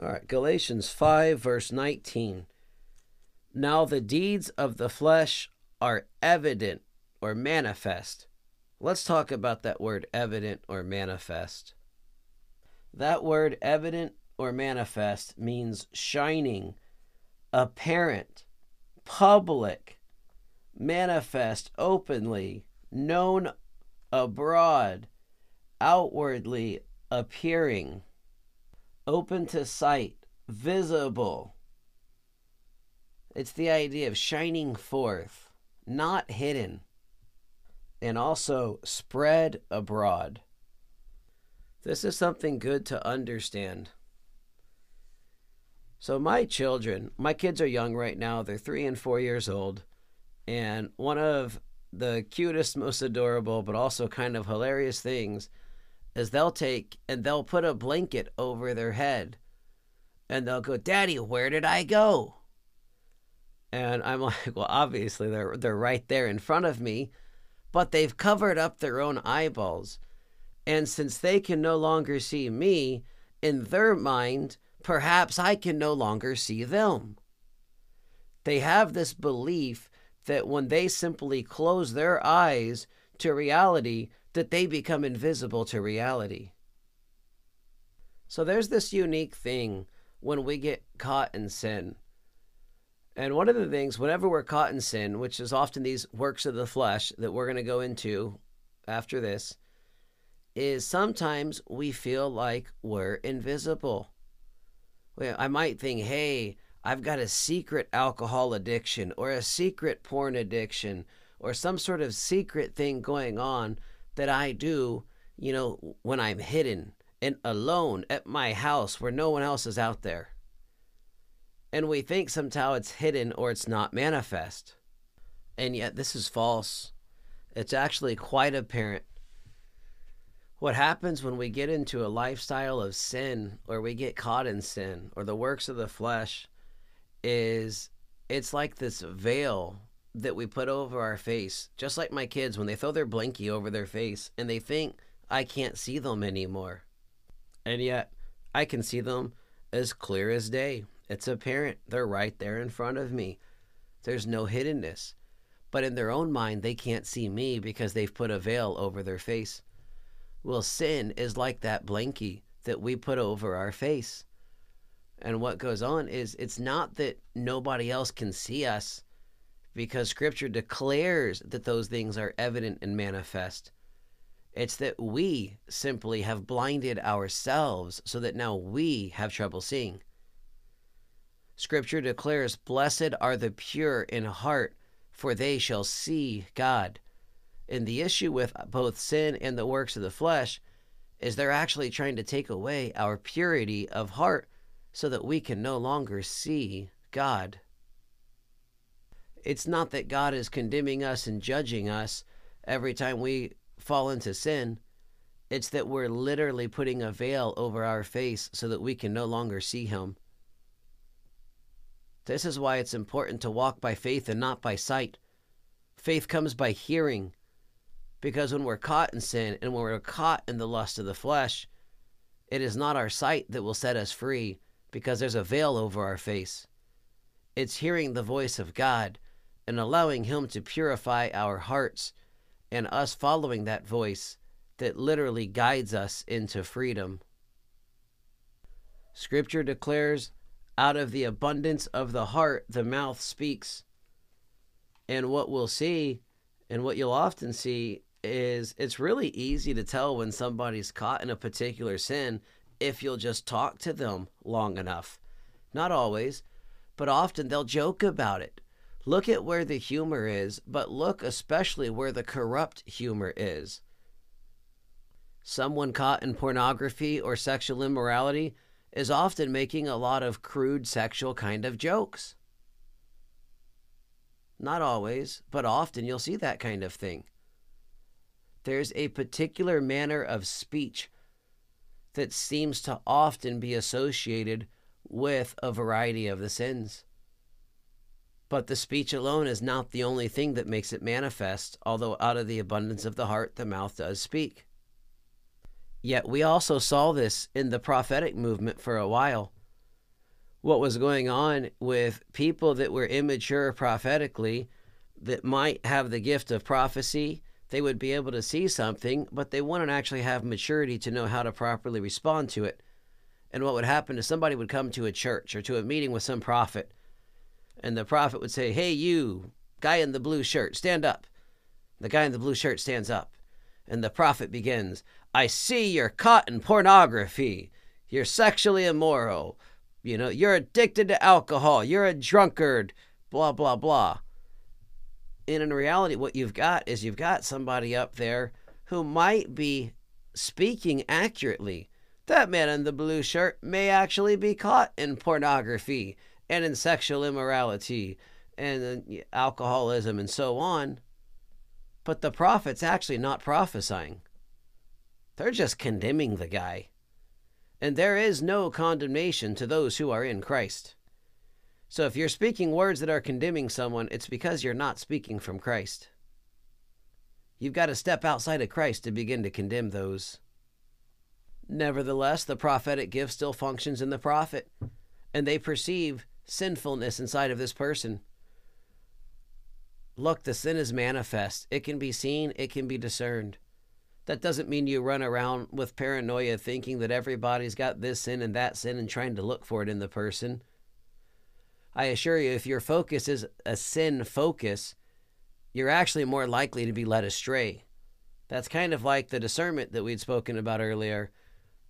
All right, Galatians 5, verse 19. Now the deeds of the flesh are evident or manifest. Let's talk about that word evident or manifest. That word evident or manifest means shining, apparent, public, manifest openly, known abroad, outwardly appearing, open to sight, visible. It's the idea of shining forth, not hidden, and also spread abroad. This is something good to understand. So my kids are young right now. They're 3 and 4 years old. And one of the cutest, most adorable, but also kind of hilarious things is they'll put a blanket over their head and they'll go, "Daddy, where did I go?" And I'm like, well, obviously they're right there in front of me, but they've covered up their own eyeballs. And since they can no longer see me, in their mind, perhaps I can no longer see them. They have this belief that when they simply close their eyes to reality, that they become invisible to reality. So there's this unique thing when we get caught in sin. And one of the things, whenever we're caught in sin, which is often these works of the flesh that we're going to go into after this, is sometimes we feel like we're invisible. I might think, hey, I've got a secret alcohol addiction or a secret porn addiction or some sort of secret thing going on that I do, when I'm hidden and alone at my house where no one else is out there. And we think somehow it's hidden or it's not manifest. And yet this is false. It's actually quite apparent. What happens when we get into a lifestyle of sin, or we get caught in sin, or the works of the flesh, is it's like this veil that we put over our face, just like my kids when they throw their blankie over their face and they think, I can't see them anymore. And yet, I can see them as clear as day. It's apparent. They're right there in front of me. There's no hiddenness. But in their own mind, they can't see me because they've put a veil over their face. Well, sin is like that blankie that we put over our face. And what goes on is it's not that nobody else can see us, because Scripture declares that those things are evident and manifest. It's that we simply have blinded ourselves so that now we have trouble seeing. Scripture declares, "Blessed are the pure in heart, for they shall see God." And the issue with both sin and the works of the flesh is they're actually trying to take away our purity of heart so that we can no longer see God. It's not that God is condemning us and judging us every time we fall into sin. It's that we're literally putting a veil over our face so that we can no longer see Him. This is why it's important to walk by faith and not by sight. Faith comes by hearing. Because when we're caught in sin and when we're caught in the lust of the flesh, it is not our sight that will set us free, because there's a veil over our face. It's hearing the voice of God and allowing Him to purify our hearts, and us following that voice that literally guides us into freedom. Scripture declares, out of the abundance of the heart, the mouth speaks. And what we'll see, and what you'll often see, is it's really easy to tell when somebody's caught in a particular sin if you'll just talk to them long enough. Not always, but often they'll joke about it. Look at where the humor is, but look especially where the corrupt humor is. Someone caught in pornography or sexual immorality is often making a lot of crude sexual kind of jokes. Not always, but often you'll see that kind of thing. There's a particular manner of speech that seems to often be associated with a variety of the sins. But the speech alone is not the only thing that makes it manifest, although out of the abundance of the heart, the mouth does speak. Yet we also saw this in the prophetic movement for a while. what was going on with people that were immature prophetically, that might have the gift of prophecy. They would be able to see something, but they wouldn't actually have maturity to know how to properly respond to it. And what would happen is somebody would come to a church or to a meeting with some prophet, and the prophet would say, "Hey, you guy in the blue shirt, stand up." The guy in the blue shirt stands up, and the prophet begins, "I see you're caught in pornography. You're sexually immoral. You know, you're addicted to alcohol. You're a drunkard, blah, blah, blah." And in reality, what you've got is you've got somebody up there who might be speaking accurately. That man in the blue shirt may actually be caught in pornography and in sexual immorality and alcoholism and so on. But the prophet's actually not prophesying. They're just condemning the guy. And there is no condemnation to those who are in Christ. So if you're speaking words that are condemning someone, it's because you're not speaking from Christ. You've got to step outside of Christ to begin to condemn those. Nevertheless, the prophetic gift still functions in the prophet, and they perceive sinfulness inside of this person. Look, the sin is manifest. It can be seen. It can be discerned. That doesn't mean you run around with paranoia thinking that everybody's got this sin and that sin and trying to look for it in the person. I assure you, if your focus is a sin focus, you're actually more likely to be led astray. That's kind of like the discernment that we'd spoken about earlier,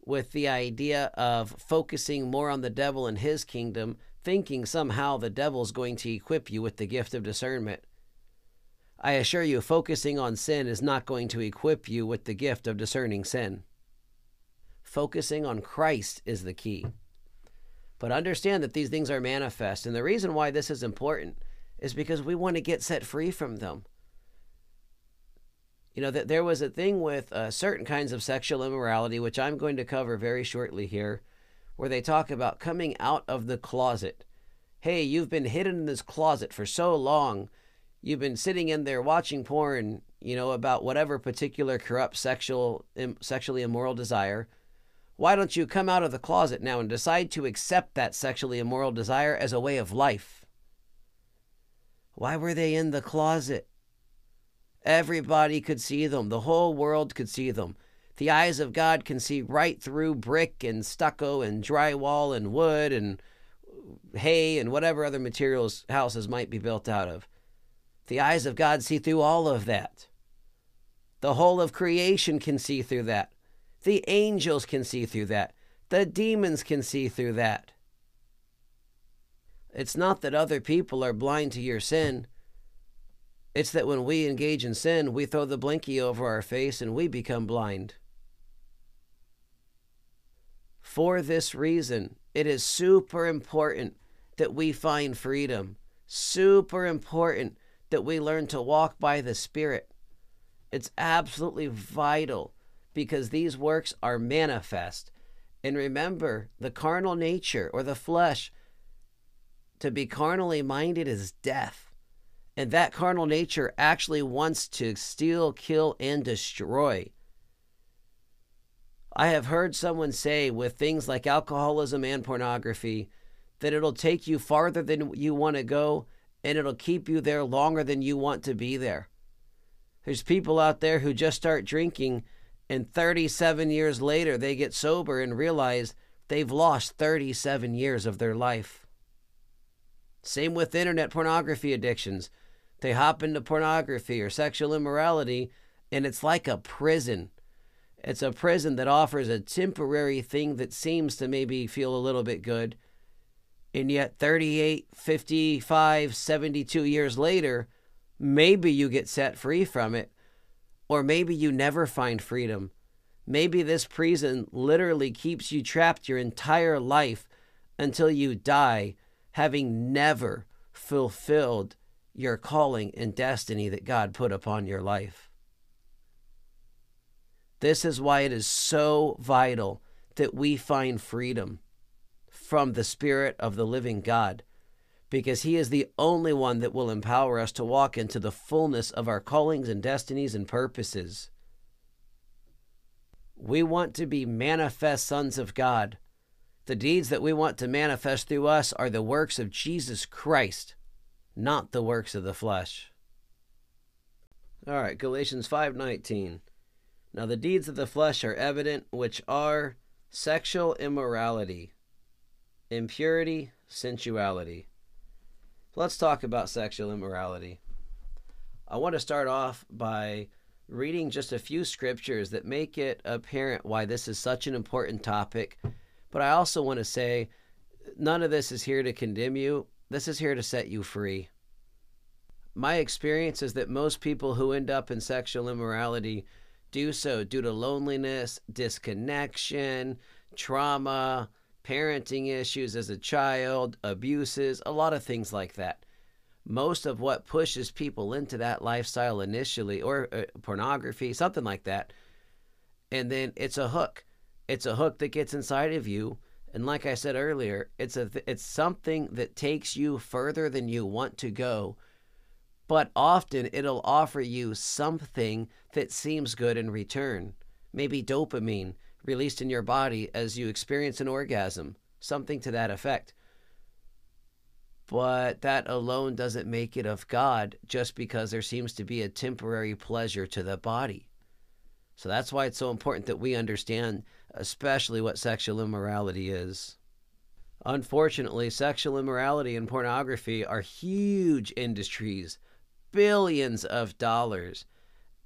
with the idea of focusing more on the devil and his kingdom, thinking somehow the devil's going to equip you with the gift of discernment. I assure you, focusing on sin is not going to equip you with the gift of discerning sin. Focusing on Christ is the key. But understand that these things are manifest, and the reason why this is important is because we want to get set free from them. You know, that there was a thing with certain kinds of sexual immorality, which I'm going to cover very shortly here, where they talk about coming out of the closet. Hey, you've been hidden in this closet for so long. You've been sitting in there watching porn, you know, about whatever particular corrupt sexually immoral desire. Why don't you come out of the closet now and decide to accept that sexually immoral desire as a way of life? Why were they in the closet? Everybody could see them. The whole world could see them. The eyes of God can see right through brick and stucco and drywall and wood and hay and whatever other materials houses might be built out of. The eyes of God see through all of that. The whole of creation can see through that. The angels can see through that. The demons can see through that. It's not that other people are blind to your sin. It's that when we engage in sin, we throw the blinky over our face and we become blind. For this reason, it is super important that we find freedom. Super important that we learn to walk by the Spirit. It's absolutely vital, because these works are manifest. And remember, the carnal nature, or the flesh, to be carnally minded is death. And that carnal nature actually wants to steal, kill, and destroy. I have heard someone say, with things like alcoholism and pornography, that it'll take you farther than you want to go, and it'll keep you there longer than you want to be there. There's people out there who just start drinking, and 37 years later they get sober and realize they've lost 37 years of their life. Same with internet pornography addictions. They hop into pornography or sexual immorality, and it's like a prison. It's a prison that offers a temporary thing that seems to maybe feel a little bit good. And yet 38, 55, 72 years later, maybe you get set free from it, or maybe you never find freedom. Maybe this prison literally keeps you trapped your entire life until you die, having never fulfilled your calling and destiny that God put upon your life. This is why it is so vital that we find freedom from the Spirit of the living God, because He is the only one that will empower us to walk into the fullness of our callings and destinies and purposes. We want to be manifest sons of God. The deeds that we want to manifest through us are the works of Jesus Christ, not the works of the flesh. All right, Galatians 5:19. Now the deeds of the flesh are evident, which are sexual immorality, impurity, sensuality. Let's talk about sexual immorality. I want to start off by reading just a few scriptures that make it apparent why this is such an important topic. But I also want to say, none of this is here to condemn you. This is here to set you free. My experience is that most people who end up in sexual immorality do so due to loneliness, disconnection, trauma, parenting issues as a child, abuses, a lot of things like that. Most of what pushes people into that lifestyle initially, or pornography, something like that, and then it's a hook. It's a hook that gets inside of you, and like I said earlier, it's something that takes you further than you want to go, but often it'll offer you something that seems good in return. Maybe dopamine released in your body as you experience an orgasm, something to that effect. But that alone doesn't make it of God, just because there seems to be a temporary pleasure to the body. So that's why it's so important that we understand especially what sexual immorality is. Unfortunately, sexual immorality and pornography are huge industries, billions of dollars,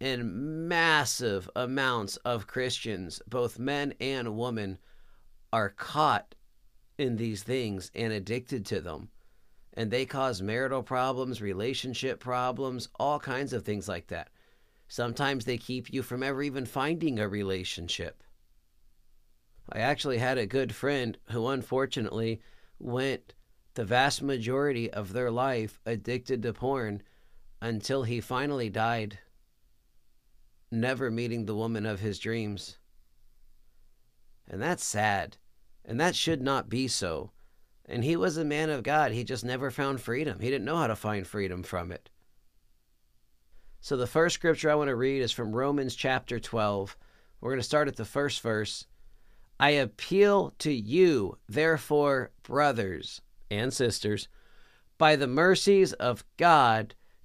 and massive amounts of Christians, both men and women, are caught in these things and addicted to them. And they cause marital problems, relationship problems, all kinds of things like that. Sometimes they keep you from ever even finding a relationship. I actually had a good friend who unfortunately went the vast majority of their life addicted to porn until he finally died, never meeting the woman of his dreams. And that's sad. And that should not be so. And he was a man of God. He just never found freedom. He didn't know how to find freedom from it. So the first scripture I want to read is from Romans chapter 12. We're going to start at the first verse. I appeal to you, therefore, brothers and sisters, by the mercies of God,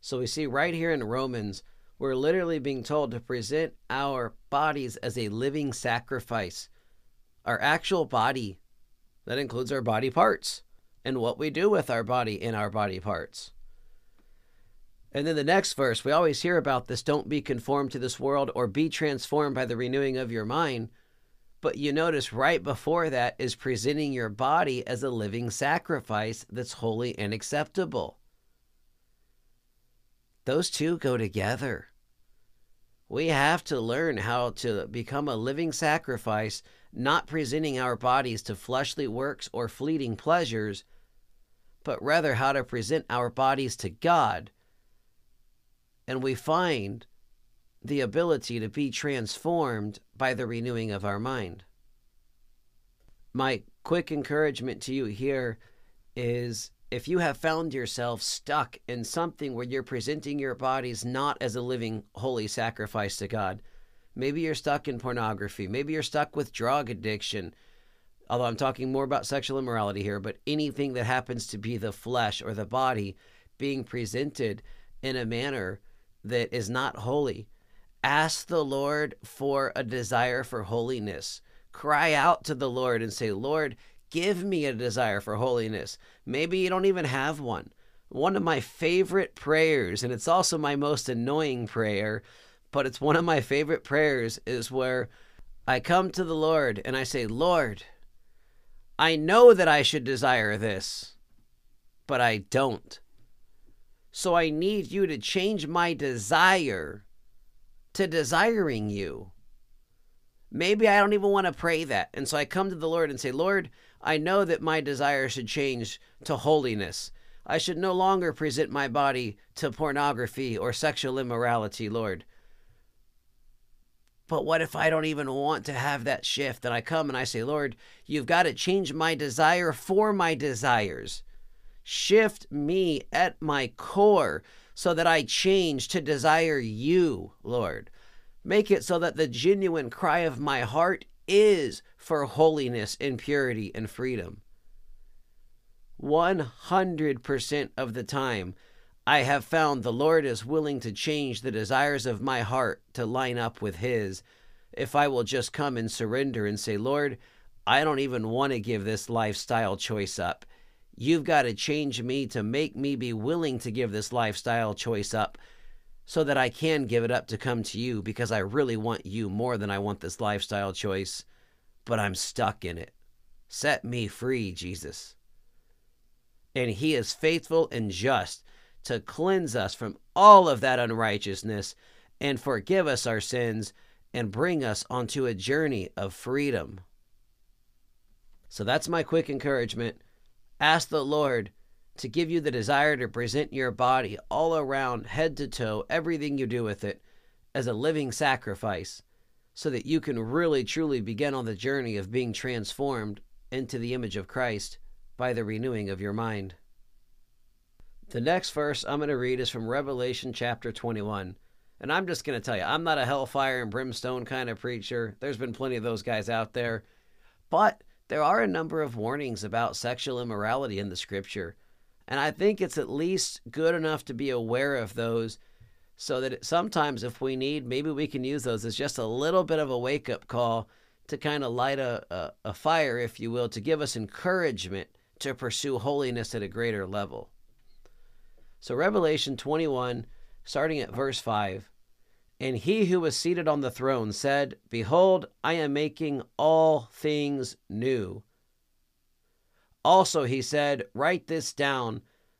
So we see right here in Romans, we're literally being told to present our bodies as a living sacrifice. Our actual body, that includes our body parts and what we do with our body and our body parts. And then the next verse, we always hear about this, don't be conformed to this world or be transformed by the renewing of your mind. But you notice right before that is presenting your body as a living sacrifice that's holy and acceptable. Those two go together. We have to learn how to become a living sacrifice, not presenting our bodies to fleshly works or fleeting pleasures, but rather how to present our bodies to God. And we find the ability to be transformed by the renewing of our mind. My quick encouragement to you here is, if you have found yourself stuck in something where you're presenting your bodies not as a living, holy sacrifice to God, maybe you're stuck in pornography, maybe you're stuck with drug addiction, although I'm talking more about sexual immorality here, but anything that happens to be the flesh or the body being presented in a manner that is not holy, ask the Lord for a desire for holiness. Cry out to the Lord and say, Lord, give me a desire for holiness. Maybe you don't even have one. One of my favorite prayers, and it's also my most annoying prayer, but it's one of my favorite prayers, is where I come to the Lord and I say, Lord, I know that I should desire this, but I don't. So I need you to change my desire to desiring you. Maybe I don't even want to pray that. And so I come to the Lord and say, Lord, I know that my desire should change to holiness. I should no longer present my body to pornography or sexual immorality, Lord. But what if I don't even want to have that shift? And I come and I say, Lord, you've got to change my desire for my desires. Shift me at my core so that I change to desire you, Lord. Make it so that the genuine cry of my heart is for holiness and purity and freedom. 100% of the time, I have found the Lord is willing to change the desires of my heart to line up with his, if I will just come and surrender and say, Lord, I don't even want to give this lifestyle choice up. You've got to change me to make me be willing to give this lifestyle choice up, so that I can give it up to come to you, because I really want you more than I want this lifestyle choice, but I'm stuck in it. Set me free, Jesus. And he is faithful and just to cleanse us from all of that unrighteousness and forgive us our sins and bring us onto a journey of freedom. So that's my quick encouragement. Ask the Lord to give you the desire to present your body all around, head to toe, everything you do with it, as a living sacrifice, so that you can really truly begin on the journey of being transformed into the image of Christ by the renewing of your mind. The next verse I'm going to read is from Revelation chapter 21. And I'm just going to tell you, I'm not a hellfire and brimstone kind of preacher. There's been plenty of those guys out there. But there are a number of warnings about sexual immorality in the scripture. And I think it's at least good enough to be aware of those so that sometimes if we need, maybe we can use those as just a little bit of a wake-up call to kind of light a fire, if you will, to give us encouragement to pursue holiness at a greater level. So Revelation 21, starting at verse 5, and he who was seated on the throne said, Behold, I am making all things new. Also, he said, write this down,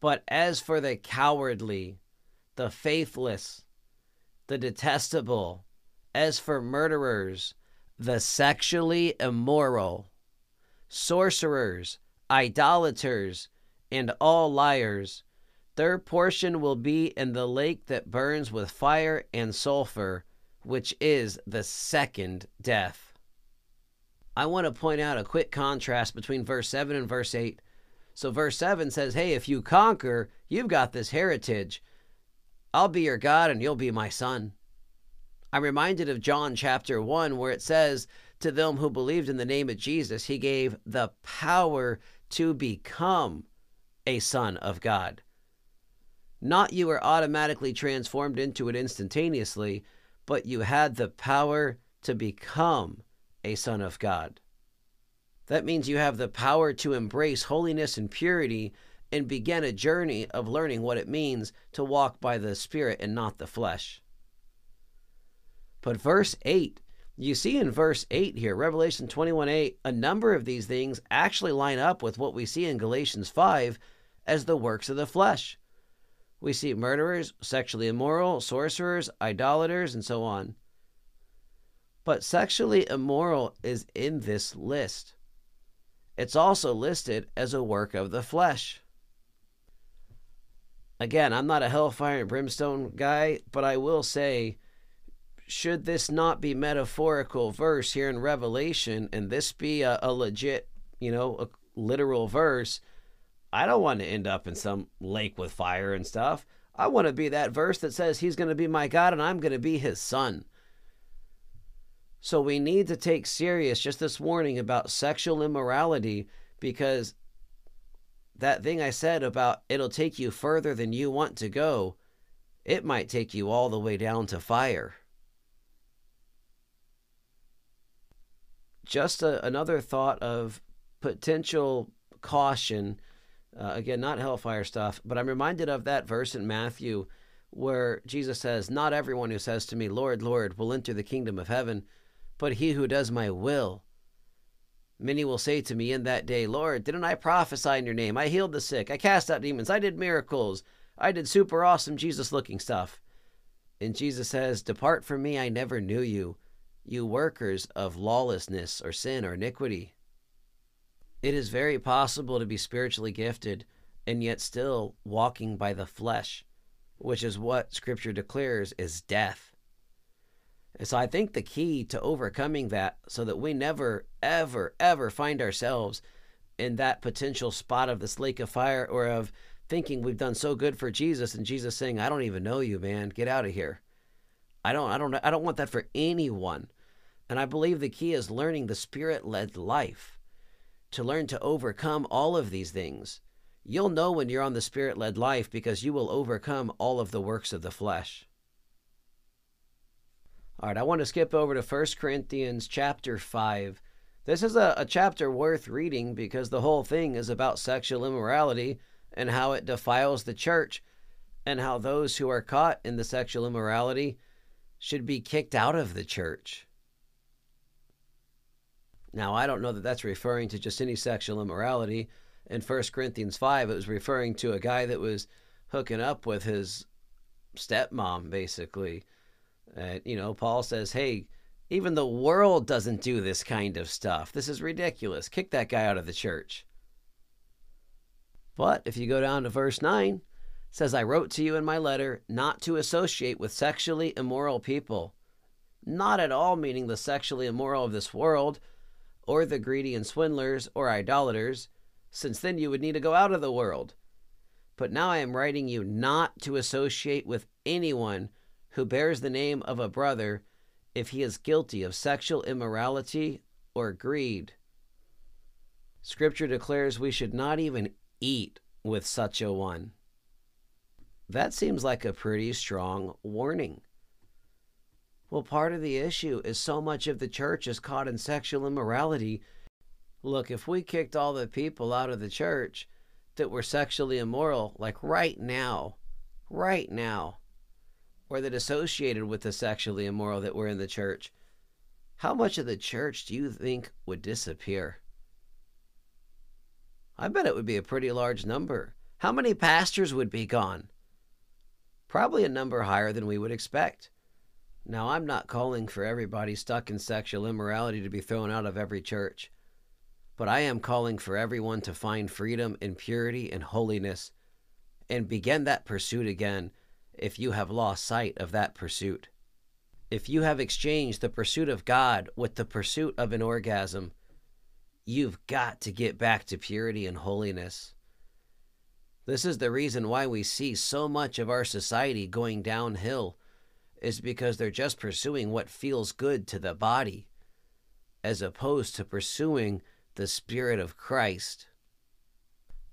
But as for the cowardly, the faithless, the detestable, as for murderers, the sexually immoral, sorcerers, idolaters, and all liars, their portion will be in the lake that burns with fire and sulfur, which is the second death. I want to point out a quick contrast between verse 7 and verse 8. So verse 7 says, hey, if you conquer, you've got this heritage. I'll be your God and you'll be my son. I'm reminded of John chapter 1, where it says, to them who believed in the name of Jesus, he gave the power to become a son of God. Not you were automatically transformed into it instantaneously, but you had the power to become a son of God. That means you have the power to embrace holiness and purity and begin a journey of learning what it means to walk by the Spirit and not the flesh. But verse 8, you see in verse 8 here, Revelation 21:8, a number of these things actually line up with what we see in Galatians 5 as the works of the flesh. We see murderers, sexually immoral, sorcerers, idolaters, and so on. But sexually immoral is in this list. It's also listed as a work of the flesh. Again, I'm not a hellfire and brimstone guy, but I will say, should this not be metaphorical verse here in Revelation, and this be a legit, a literal verse, I don't want to end up in some lake with fire and stuff. I want to be that verse that says he's going to be my God and I'm going to be his son. So we need to take serious just this warning about sexual immorality, because that thing I said about it'll take you further than you want to go, it might take you all the way down to fire. just another thought of potential caution. Again, not hellfire stuff, but I'm reminded of that verse in Matthew where Jesus says, "Not everyone who says to me, 'Lord, Lord,' will enter the kingdom of heaven, but he who does my will. Many will say to me in that day, 'Lord, didn't I prophesy in your name? I healed the sick. I cast out demons. I did miracles. I did super awesome Jesus-looking stuff.'" And Jesus says, "Depart from me, I never knew you, you workers of lawlessness or sin or iniquity." It is very possible to be spiritually gifted and yet still walking by the flesh, which is what Scripture declares is death. And so I think the key to overcoming that, so that we never, ever, ever find ourselves in that potential spot of this lake of fire, or of thinking we've done so good for Jesus and Jesus saying, "I don't even know you, man. Get out of here." I don't want that for anyone. And I believe the key is learning the Spirit-led life, to learn to overcome all of these things. You'll know when you're on the Spirit-led life because you will overcome all of the works of the flesh. All right, I want to skip over to 1 Corinthians chapter 5. This is a chapter worth reading because the whole thing is about sexual immorality and how it defiles the church, and how those who are caught in the sexual immorality should be kicked out of the church. Now, I don't know that that's referring to just any sexual immorality. In 1 Corinthians 5, it was referring to a guy that was hooking up with his stepmom, basically. You know, Paul says, hey, even the world doesn't do this kind of stuff. This is ridiculous. Kick that guy out of the church. But if you go down to verse 9, it says, "I wrote to you in my letter not to associate with sexually immoral people," not at all meaning the sexually immoral of this world, or the greedy and swindlers, or idolaters, since then you would need to go out of the world. "But now I am writing you not to associate with anyone who bears the name of a brother if he is guilty of sexual immorality or greed." Scripture declares we should not even eat with such a one. That seems like a pretty strong warning. Well, part of the issue is so much of the church is caught in sexual immorality. Look, if we kicked all the people out of the church that were sexually immoral, like right now, or that associated with the sexually immoral that were in the church, how much of the church do you think would disappear? I bet it would be a pretty large number. How many pastors would be gone? Probably a number higher than we would expect. Now, I'm not calling for everybody stuck in sexual immorality to be thrown out of every church, but I am calling for everyone to find freedom and purity and holiness and begin that pursuit again. If you have lost sight of that pursuit, if you have exchanged the pursuit of God with the pursuit of an orgasm, you've got to get back to purity and holiness. This is the reason why we see so much of our society going downhill, is because they're just pursuing what feels good to the body, as opposed to pursuing the Spirit of Christ.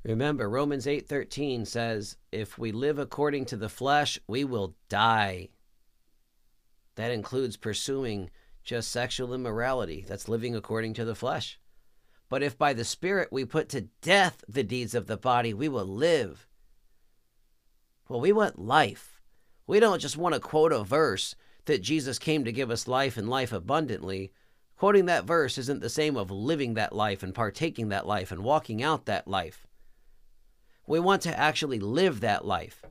Remember, Romans 8:13 says, "If we live according to the flesh, we will die." That includes pursuing just sexual immorality. That's living according to the flesh. "But if by the Spirit we put to death the deeds of the body, we will live." Well, we want life. We don't just want to quote a verse that Jesus came to give us life and life abundantly. Quoting that verse isn't the same as living that life and partaking that life and walking out that life. We want to actually live that life.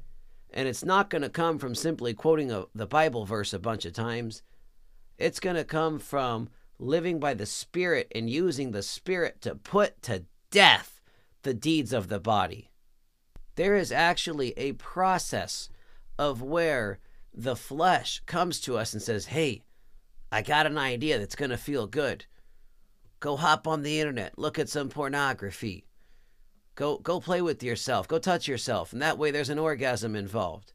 And it's not going to come from simply quoting the Bible verse a bunch of times. It's going to come from living by the Spirit and using the Spirit to put to death the deeds of the body. There is actually a process of where the flesh comes to us and says, "Hey, I got an idea that's going to feel good. Go hop on the internet, look at some pornography. Go play with yourself. Go touch yourself." And that way there's an orgasm involved.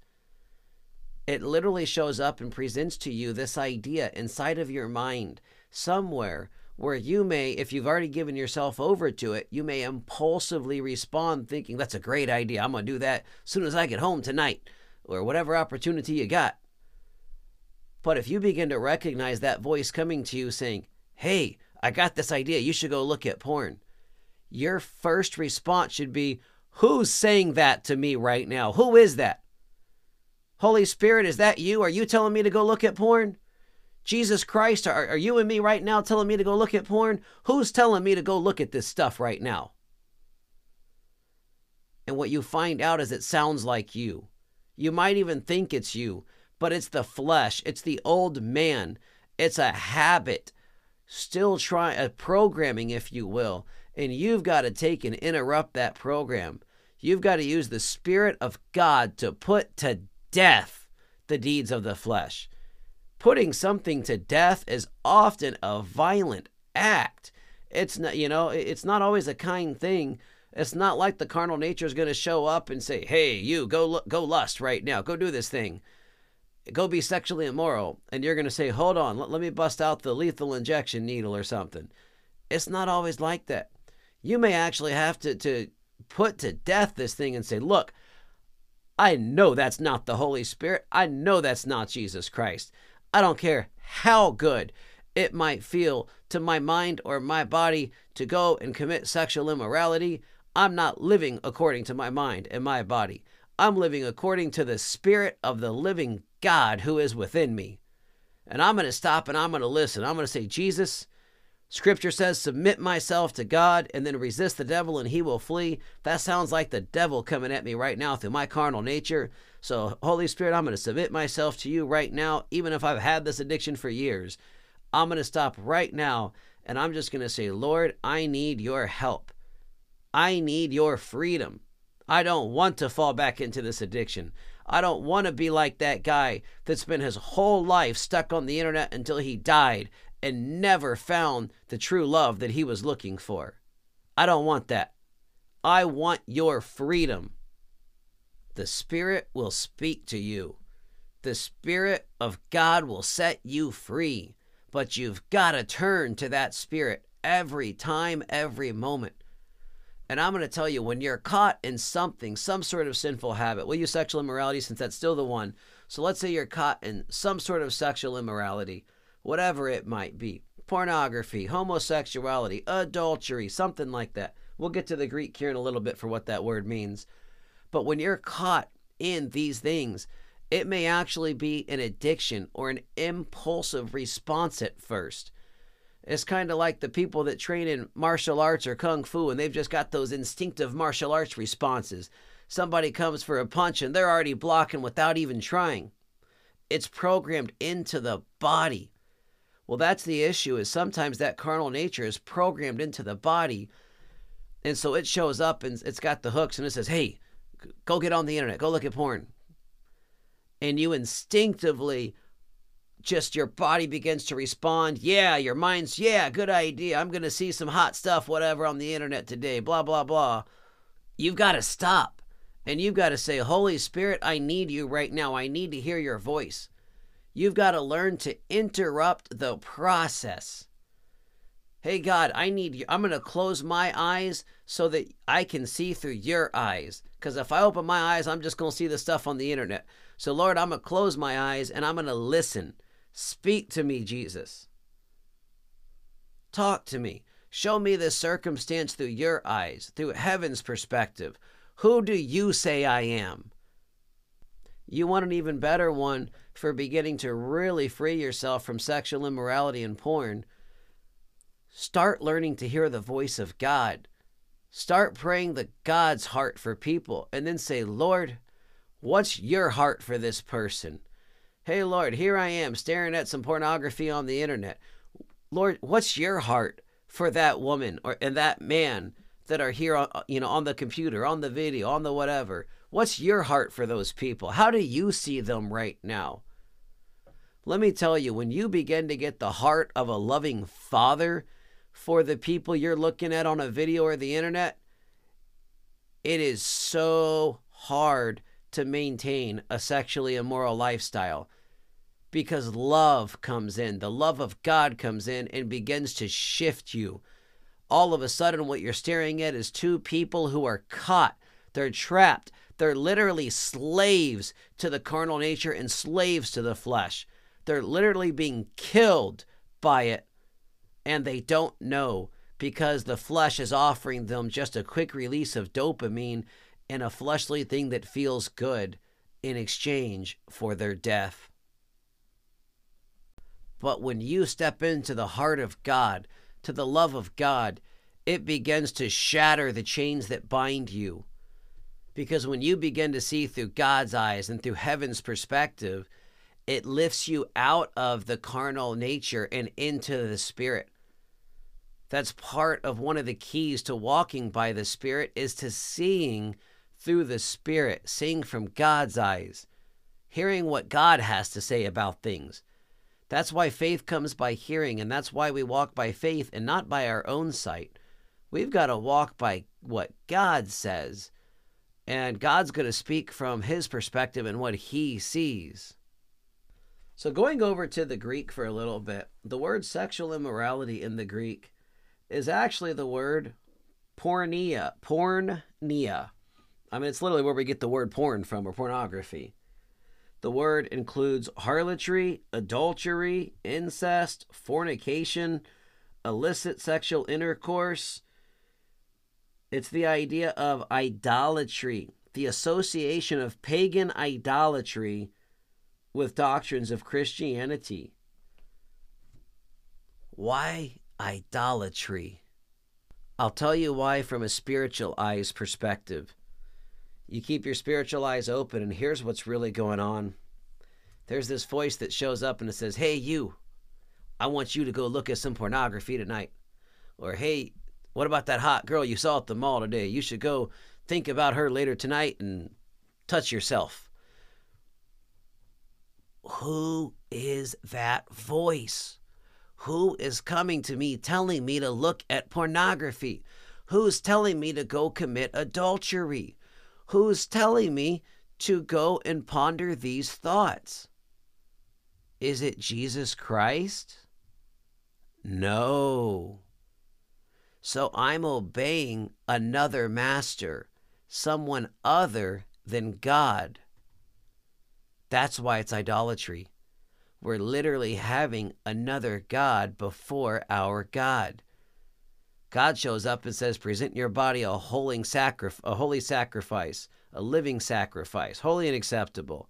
It literally shows up and presents to you this idea inside of your mind somewhere where you may, if you've already given yourself over to it, you may impulsively respond thinking, "That's a great idea. I'm going to do that as soon as I get home tonight," or whatever opportunity you got. But if you begin to recognize that voice coming to you saying, "Hey, I got this idea. You should go look at porn. Your first response should be, who's saying that to me right now? Who is that? Holy Spirit, is that you? Are you telling me to go look at porn? Jesus Christ, are you and me right now telling me to go look at porn? Who's telling me to go look at this stuff right now? And what you find out is it sounds like you. You might even think it's you, but it's the flesh. It's the old man. It's a habit. Still a programming, if you will. And you've got to take and interrupt that program. You've got to use the Spirit of God to put to death the deeds of the flesh. Putting something to death is often a violent act. It's not, you know, it's not always a kind thing. It's not like the carnal nature is going to show up and say, hey, you, go lust right now. Go do this thing. Go be sexually immoral. And you're going to say, hold on, let me bust out the lethal injection needle or something. It's not always like that. You may actually have to put to death this thing and say, look, I know that's not the Holy Spirit. I know that's not Jesus Christ. I don't care how good it might feel to my mind or my body to go and commit sexual immorality. I'm not living according to my mind and my body. I'm living according to the Spirit of the living God who is within me. And I'm going to stop and I'm going to listen. I'm going to say, Jesus, Scripture says, submit myself to God and then resist the devil and he will flee. That sounds like the devil coming at me right now through my carnal nature. So Holy Spirit, I'm going to submit myself to you right now, even if I've had this addiction for years. I'm going to stop right now and I'm just going to say, Lord, I need your help. I need your freedom. I don't want to fall back into this addiction. I don't want to be like that guy that spent his whole life stuck on the internet until he died and never found the true love that he was looking for. I don't want that. I want your freedom. The Spirit will speak to you. The Spirit of God will set you free, but you've got to turn to that Spirit every time, every moment. And I'm going to tell you, when you're caught in something, some sort of sinful habit, we'll use sexual immorality since that's still the one. So let's say you're caught in some sort of sexual immorality, whatever it might be, pornography, homosexuality, adultery, something like that. We'll get to the Greek here in a little bit for what that word means. But when you're caught in these things, it may actually be an addiction or an impulsive response at first. It's kind of like the people that train in martial arts or kung fu, and they've just got those instinctive martial arts responses. Somebody comes for a punch and they're already blocking without even trying. It's programmed into the body. Well, that's the issue, is sometimes that carnal nature is programmed into the body. And so it shows up and it's got the hooks and it says, hey, go get on the internet, go look at porn. And you instinctively, just your body begins to respond. Yeah, your mind's, yeah, good idea. I'm going to see some hot stuff, whatever, on the internet today, blah, blah, blah. You've got to stop. And you've got to say, Holy Spirit, I need you right now. I need to hear your voice. You've got to learn to interrupt the process. Hey, God, I need you. I'm going to close my eyes so that I can see through your eyes. Because if I open my eyes, I'm just going to see the stuff on the internet. So, Lord, I'm going to close my eyes and I'm going to listen. Speak to me, Jesus. Talk to me. Show me this circumstance through your eyes, through heaven's perspective. Who do you say I am? You want an even better one for beginning to really free yourself from sexual immorality and porn. Start learning to hear the voice of God. Start praying the God's heart for people and then say, Lord, what's your heart for this person? Hey, Lord, here I am staring at some pornography on the internet. Lord, what's your heart for that woman and that man that are here on, you know, on the computer, on the video, on the whatever? What's your heart for those people? How do you see them right now? Let me tell you, when you begin to get the heart of a loving father for the people you're looking at on a video or the internet, it is so hard to maintain a sexually immoral lifestyle because love comes in. The love of God comes in and begins to shift you. All of a sudden, what you're staring at is two people who are caught. They're trapped. They're literally slaves to the carnal nature and slaves to the flesh. They're literally being killed by it. and they don't know because the flush is offering them just a quick release of dopamine and a fleshly thing that feels good in exchange for their death. But when you step into the heart of God, to the love of God, it begins to shatter the chains that bind you. Because when you begin to see through God's eyes and through heaven's perspective, it lifts you out of the carnal nature and into the spirit. That's part of one of the keys to walking by the spirit, is to seeing through the spirit, seeing from God's eyes, hearing what God has to say about things. That's why faith comes by hearing, and that's why we walk by faith and not by our own sight. We've got to walk by what God says, and God's going to speak from his perspective and what he sees. So going over to the Greek for a little bit, the word sexual immorality in the Greek is actually the word porneia. Porneia. I mean, it's literally where we get the word porn from, or pornography. The word includes harlotry, adultery, incest, fornication, illicit sexual intercourse. It's the idea of idolatry, the association of pagan idolatry with doctrines of Christianity. Why idolatry? I'll tell you why from a spiritual eyes perspective. You keep your spiritual eyes open, and here's what's really going on. There's this voice that shows up and it says, hey, you, I want you to go look at some pornography tonight. Or, hey, what about that hot girl you saw at the mall today? You should go think about her later tonight and touch yourself. Who is that voice? Who is coming to me telling me to look at pornography? Who's telling me to go commit adultery? Who's telling me to go and ponder these thoughts? Is it Jesus Christ? No. So I'm obeying another master, someone other than God. That's why it's idolatry. We're literally having another God before our God. God shows up and says, present your body a holy sacrifice, a living sacrifice, holy and acceptable.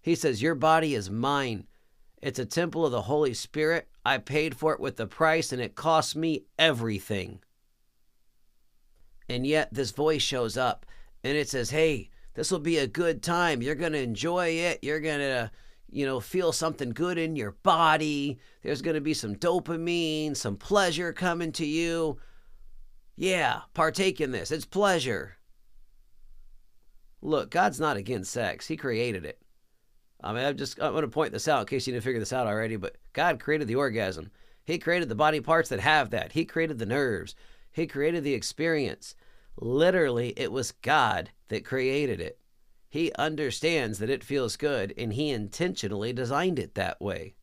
He says, your body is mine. It's a temple of the Holy Spirit. I paid for it with the price, and it cost me everything. And yet this voice shows up and it says, hey, this will be a good time. You're going to enjoy it. You're going to, feel something good in your body. There's going to be some dopamine, some pleasure coming to you. Yeah, partake in this. It's pleasure. Look, God's not against sex. He created it. I mean, I'm going to point this out in case you didn't figure this out already, but God created the orgasm. He created the body parts that have that. He created the nerves. He created the experience. Literally, it was God that created it. He understands that it feels good, and he intentionally designed it that way.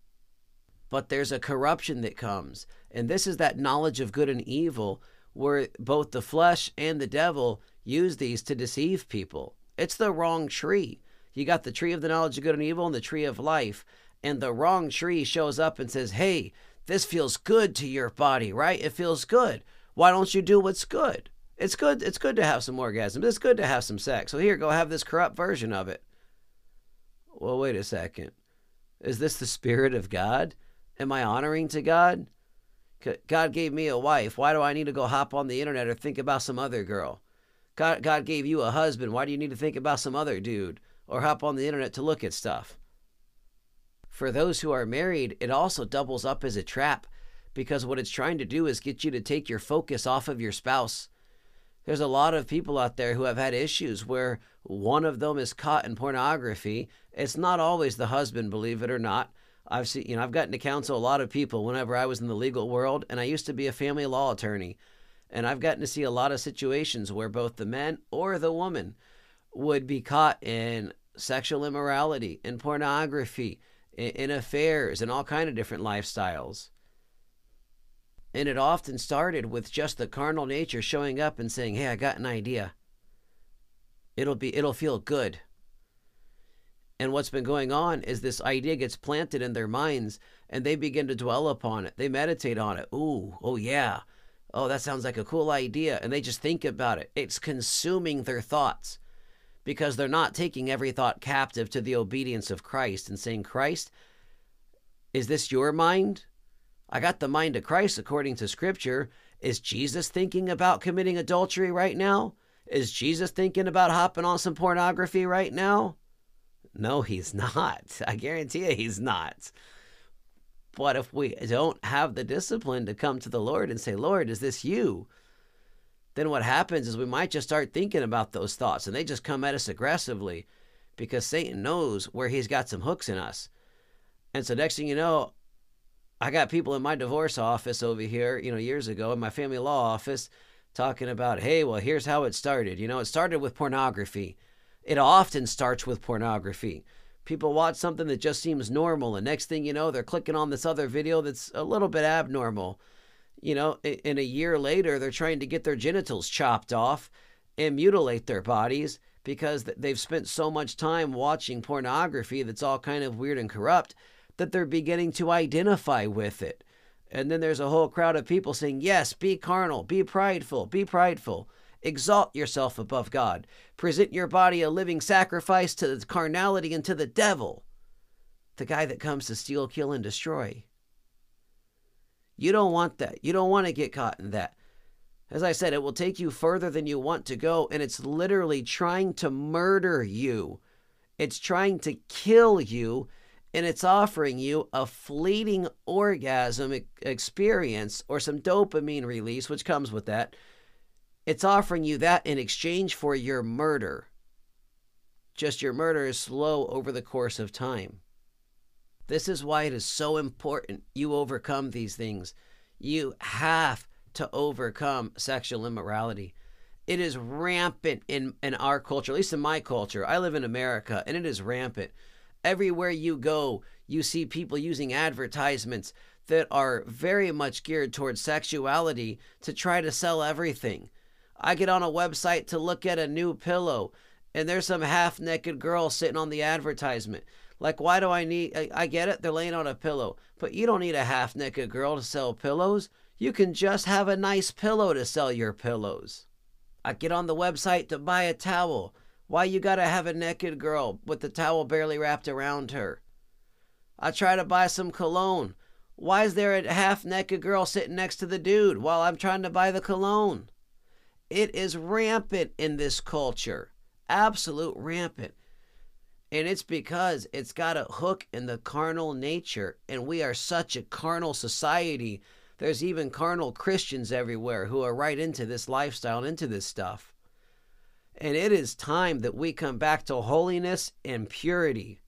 But there's a corruption that comes, and this is that knowledge of good and evil where both the flesh and the devil use these to deceive people. It's the wrong tree. You got the tree of the knowledge of good and evil and the tree of life, and the wrong tree shows up and says, hey, this feels good to your body, right? It feels good. Why don't you do what's good? It's good. It's good to have some orgasm. It's good to have some sex. So here, go have this corrupt version of it. Well, wait a second. Is this the Spirit of God? Am I honoring to God? God gave me a wife. Why do I need to go hop on the internet or think about some other girl? God gave you a husband. Why do you need to think about some other dude or hop on the internet to look at stuff? For those who are married, it also doubles up as a trap, because what it's trying to do is get you to take your focus off of your spouse. There's a lot of people out there who have had issues where one of them is caught in pornography. It's not always the husband, believe it or not. I've gotten to counsel a lot of people whenever I was in the legal world, and I used to be a family law attorney. And I've gotten to see a lot of situations where both the man or the woman would be caught in sexual immorality, in pornography, in affairs, and all kinds of different lifestyles. And it often started with just the carnal nature showing up and saying, hey, I got an idea. It'll feel good. And what's been going on is this idea gets planted in their minds and they begin to dwell upon it. They meditate on it. Ooh, oh yeah. Oh, that sounds like a cool idea. And they just think about it. It's consuming their thoughts because they're not taking every thought captive to the obedience of Christ and saying, Christ, is this your mind? I got the mind of Christ according to Scripture. Is Jesus thinking about committing adultery right now? Is Jesus thinking about hopping on some pornography right now? No, he's not. I guarantee you he's not. But if we don't have the discipline to come to the Lord and say, Lord, is this you? Then what happens is we might just start thinking about those thoughts and they just come at us aggressively because Satan knows where he's got some hooks in us. And so next thing you know, I got people in my divorce office over here, years ago in my family law office talking about, hey, well, here's how it started. It started with pornography. It often starts with pornography. People watch something that just seems normal, and next thing you know, they're clicking on this other video that's a little bit abnormal. And a year later, they're trying to get their genitals chopped off and mutilate their bodies because they've spent so much time watching pornography that's all kind of weird and corrupt that they're beginning to identify with it. And then there's a whole crowd of people saying, yes, be carnal, be prideful, exalt yourself above God, present your body a living sacrifice to the carnality and to the devil, the guy that comes to steal, kill, and destroy. You don't want that. You don't want to get caught in that. As I said, it will take you further than you want to go, and it's literally trying to murder you. It's trying to kill you. And it's offering you a fleeting orgasm experience or some dopamine release, which comes with that. It's offering you that in exchange for your murder. Just your murder is slow over the course of time. This is why it is so important you overcome these things. You have to overcome sexual immorality. It is rampant in our culture, at least in my culture. I live in America, and it is rampant. Everywhere you go, you see people using advertisements that are very much geared towards sexuality to try to sell everything. I get on a website to look at a new pillow, and there's some half-naked girl sitting on the advertisement. Like, why do I need... I get it, they're laying on a pillow, but you don't need a half-naked girl to sell pillows. You can just have a nice pillow to sell your pillows. I get on the website to buy a towel. Why you gotta have a naked girl with the towel barely wrapped around her? I try to buy some cologne. Why is there a half-naked girl sitting next to the dude while I'm trying to buy the cologne? It is rampant in this culture. Absolute rampant. And it's because it's got a hook in the carnal nature, and we are such a carnal society. There's even carnal Christians everywhere who are right into this lifestyle and into this stuff. And it is time that we come back to holiness and purity.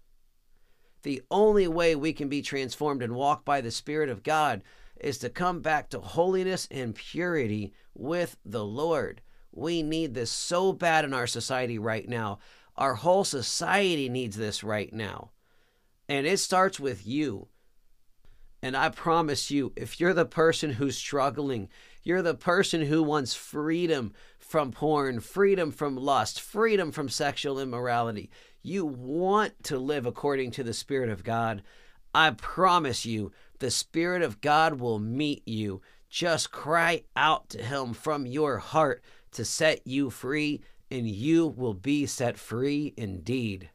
The only way we can be transformed and walk by the Spirit of God is to come back to holiness and purity with the Lord. We need this so bad in our society right now. Our whole society needs this right now. And it starts with you. And I promise you, if you're the person who's struggling, you're the person who wants freedom from porn, freedom from lust, freedom from sexual immorality. You want to live according to the Spirit of God. I promise you, the Spirit of God will meet you. Just cry out to Him from your heart to set you free, and you will be set free indeed.